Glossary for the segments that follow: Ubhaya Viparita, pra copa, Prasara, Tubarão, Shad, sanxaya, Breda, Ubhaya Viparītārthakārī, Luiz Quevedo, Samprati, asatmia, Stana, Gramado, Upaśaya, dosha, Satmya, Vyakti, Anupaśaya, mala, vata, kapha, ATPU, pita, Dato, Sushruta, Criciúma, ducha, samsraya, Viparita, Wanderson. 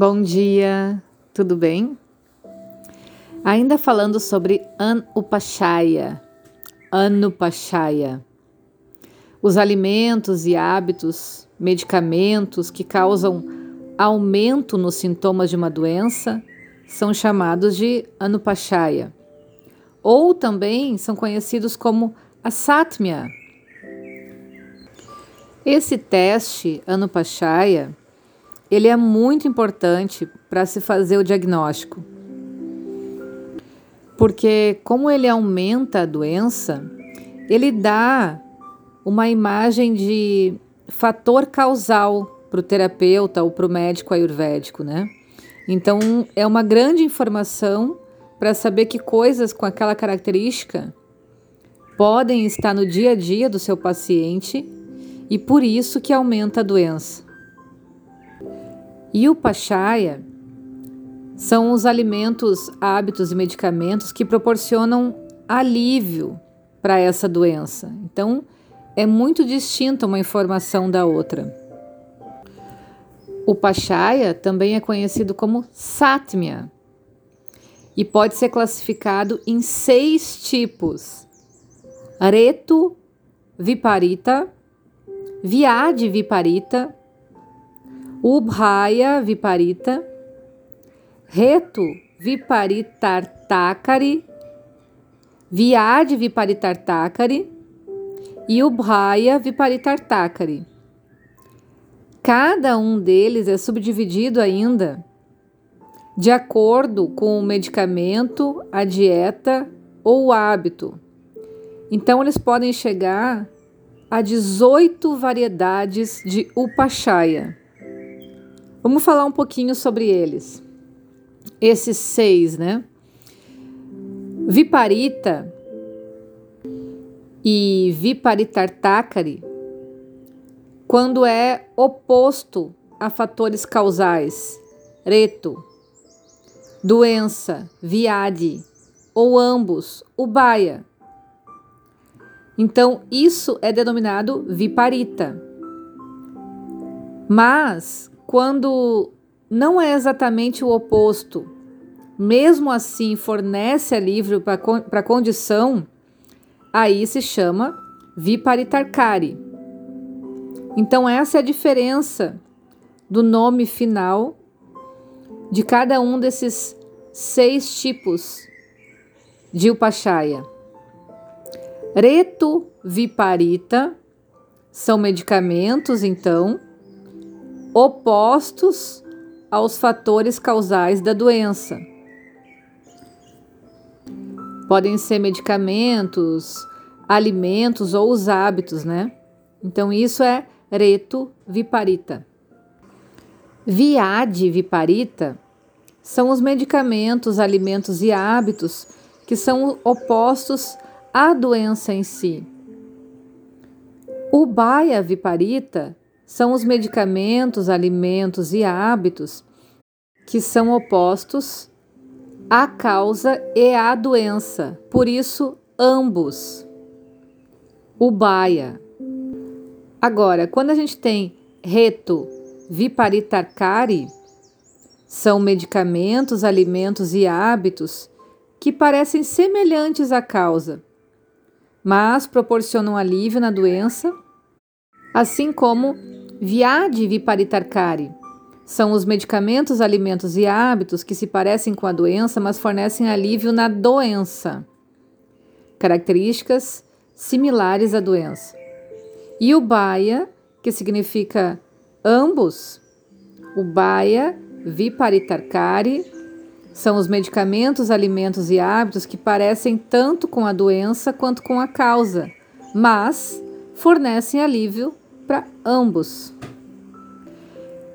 Bom dia, tudo bem? Ainda falando sobre Anupaśaya, os alimentos e hábitos, medicamentos que causam aumento nos sintomas de uma doença são chamados de Anupaśaya, ou também são conhecidos como asatmia. Esse teste Anupaśaya, ele é muito importante para se fazer o diagnóstico, porque como ele aumenta a doença, ele dá uma imagem de fator causal para o terapeuta ou para o médico ayurvédico, né? Então, é uma grande informação para saber que coisas com aquela característica podem estar no dia a dia do seu paciente e por isso que aumenta a doença. E o Upaśaya são os alimentos, hábitos e medicamentos que proporcionam alívio para essa doença. Então, é muito distinta uma informação da outra. O Upaśaya também é conhecido como Satmya e pode ser classificado em 6 tipos: Retu Viparita, Vyakti Viparita, Ubhaya Viparita, Retu Viparītārthakārī, Vyakti Viparītārthakārī e Ubhaya Viparītārthakārī. Cada um deles é subdividido ainda de acordo com o medicamento, a dieta ou o hábito. Então, eles podem chegar a 18 variedades de Upaśaya. Vamos falar um pouquinho sobre eles. Esses 6, né? Viparita e Viparītārthakārī, quando é oposto a fatores causais, retu, doença, vyādi, ou ambos, ubhaya. Então, isso é denominado Viparita. Mas, quando não é exatamente o oposto, mesmo assim fornece alívio para a condição, aí se chama Viparītārthakārī. Então essa é a diferença do nome final de cada um desses 6 tipos de Upaśaya. Retu Viparita são medicamentos, então, opostos aos fatores causais da doença. Podem ser medicamentos, alimentos ou os hábitos, né? Então, isso é Retu Viparita. Vyakti Viparita são os medicamentos, alimentos e hábitos que são opostos à doença em si. Ubhaya Viparita são os medicamentos, alimentos e hábitos que são opostos à causa e à doença. Por isso, ambos. Ubhaya. Agora, quando a gente tem Retu Viparītārthakārī, são medicamentos, alimentos e hábitos que parecem semelhantes à causa, mas proporcionam alívio na doença, assim como Vyakti Viparītārthakārī. São os medicamentos, alimentos e hábitos que se parecem com a doença, mas fornecem alívio na doença. Características similares à doença. E Ubhaya, que significa ambos, Ubhaya Viparītārthakārī, são os medicamentos, alimentos e hábitos que parecem tanto com a doença quanto com a causa, mas fornecem alívio para ambos.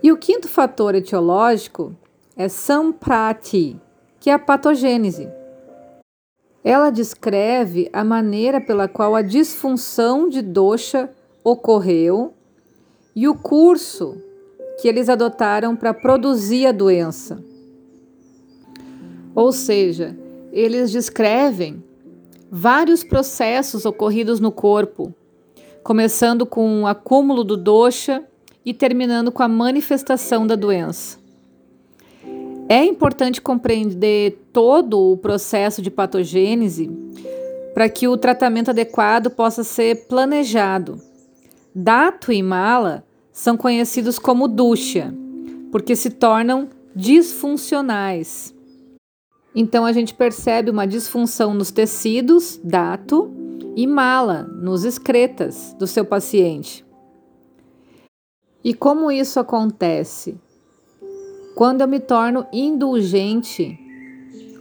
E o 5º fator etiológico é Samprati, que é a patogênese. Ela descreve a maneira pela qual a disfunção de dosha ocorreu e o curso que eles adotaram para produzir a doença. Ou seja, eles descrevem vários processos ocorridos no corpo, começando com o acúmulo do dosha e terminando com a manifestação da doença. É importante compreender todo o processo de patogênese para que o tratamento adequado possa ser planejado. Dato e mala são conhecidos como dosha, porque se tornam disfuncionais. Então a gente percebe uma disfunção nos tecidos, dato, e mala, nos excretas do seu paciente. E como isso acontece? Quando eu me torno indulgente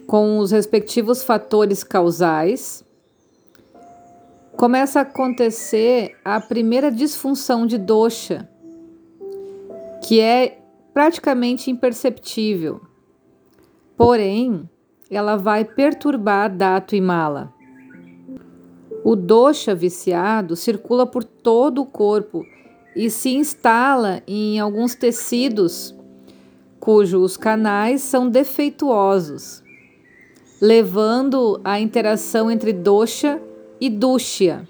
com os respectivos fatores causais, começa a acontecer a primeira disfunção de dosha, que é praticamente imperceptível. Porém, ela vai perturbar dato e mala. O dosha viciado circula por todo o corpo e se instala em alguns tecidos cujos canais são defeituosos, levando à interação entre dosha e ducha,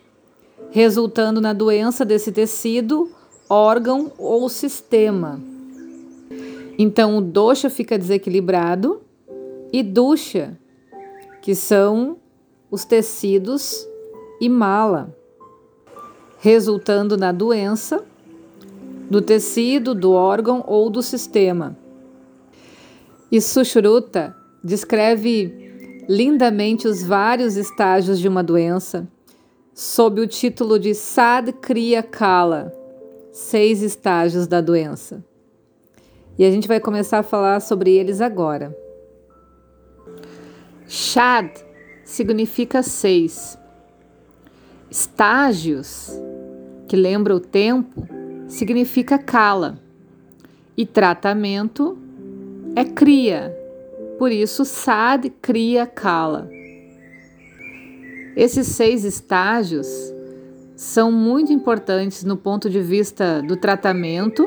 resultando na doença desse tecido, órgão ou sistema. Então, o dosha fica desequilibrado e ducha, que são os tecidos, e mala, resultando na doença do tecido, do órgão ou do sistema. E Sushruta descreve lindamente os vários estágios de uma doença sob o título de Sad Kriya Kala, 6 estágios da doença. E a gente vai começar a falar sobre eles agora. Shad significa 6. Estágios, que lembra o tempo, significa kala. E tratamento é kriya, por isso sad kriya kala. Esses 6 estágios são muito importantes no ponto de vista do tratamento,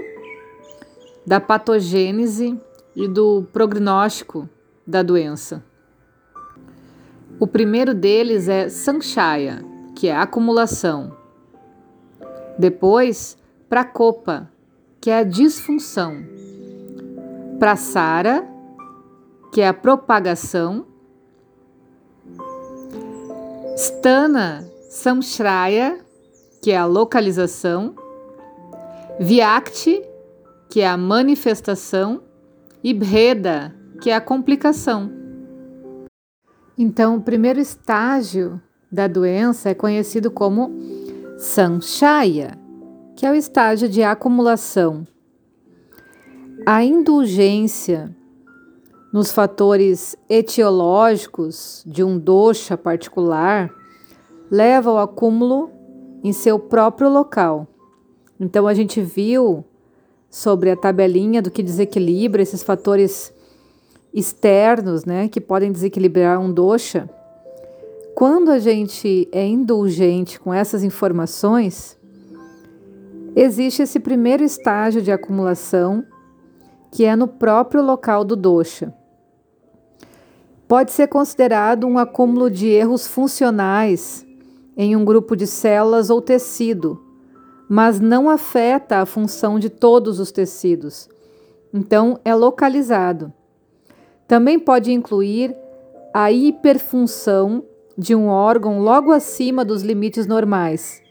da patogênese e do prognóstico da doença. O primeiro deles é sanxaya, que é a acumulação. Depois, pra copa, que é a disfunção. Prasara, que é a propagação. Stana, samsraya, que é a localização. Vyakti, que é a manifestação, e Breda, que é a complicação. Então, o primeiro estágio da doença é conhecido como sanchaya, que é o estágio de acumulação. A indulgência nos fatores etiológicos de um dosha particular leva ao acúmulo em seu próprio local. Então, a gente viu sobre a tabelinha do que desequilibra esses fatores externos, né, que podem desequilibrar um dosha. Quando a gente é indulgente com essas informações, existe esse primeiro estágio de acumulação, que é no próprio local do dosha. Pode ser considerado um acúmulo de erros funcionais em um grupo de células ou tecido, mas não afeta a função de todos os tecidos, então é localizado. Também pode incluir a hiperfunção de um órgão logo acima dos limites normais,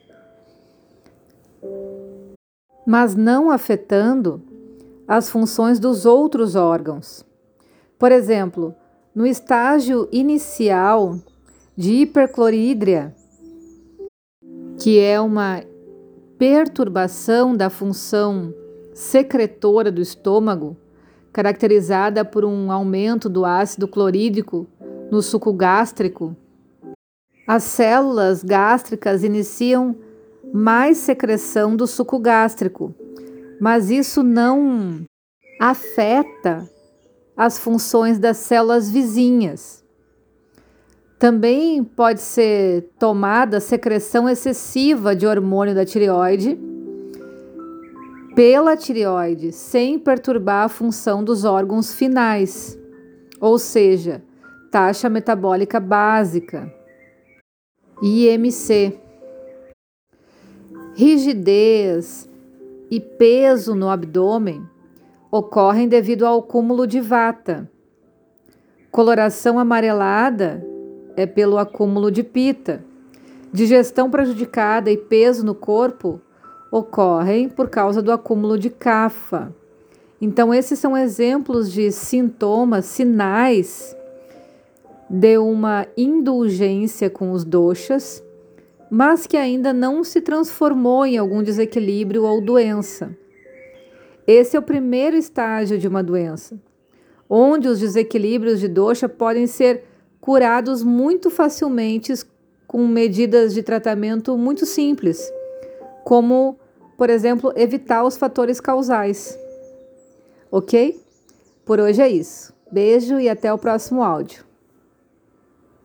mas não afetando as funções dos outros órgãos. Por exemplo, no estágio inicial de hiperclorídria, que é uma perturbação da função secretora do estômago, caracterizada por um aumento do ácido clorídrico no suco gástrico, as células gástricas iniciam mais secreção do suco gástrico, mas isso não afeta as funções das células vizinhas. Também pode ser tomada secreção excessiva de hormônio da tireoide pela tireoide, sem perturbar a função dos órgãos finais, ou seja, taxa metabólica básica, IMC. Rigidez e peso no abdômen ocorrem devido ao acúmulo de vata. Coloração amarelada é pelo acúmulo de pita. Digestão prejudicada e peso no corpo ocorrem por causa do acúmulo de kapha. Então, esses são exemplos de sintomas, sinais de uma indulgência com os doshas, mas que ainda não se transformou em algum desequilíbrio ou doença. Esse é o primeiro estágio de uma doença, onde os desequilíbrios de dosha podem ser curados muito facilmente com medidas de tratamento muito simples, como, por exemplo, evitar os fatores causais. Ok? Por hoje é isso. Beijo e até o próximo áudio.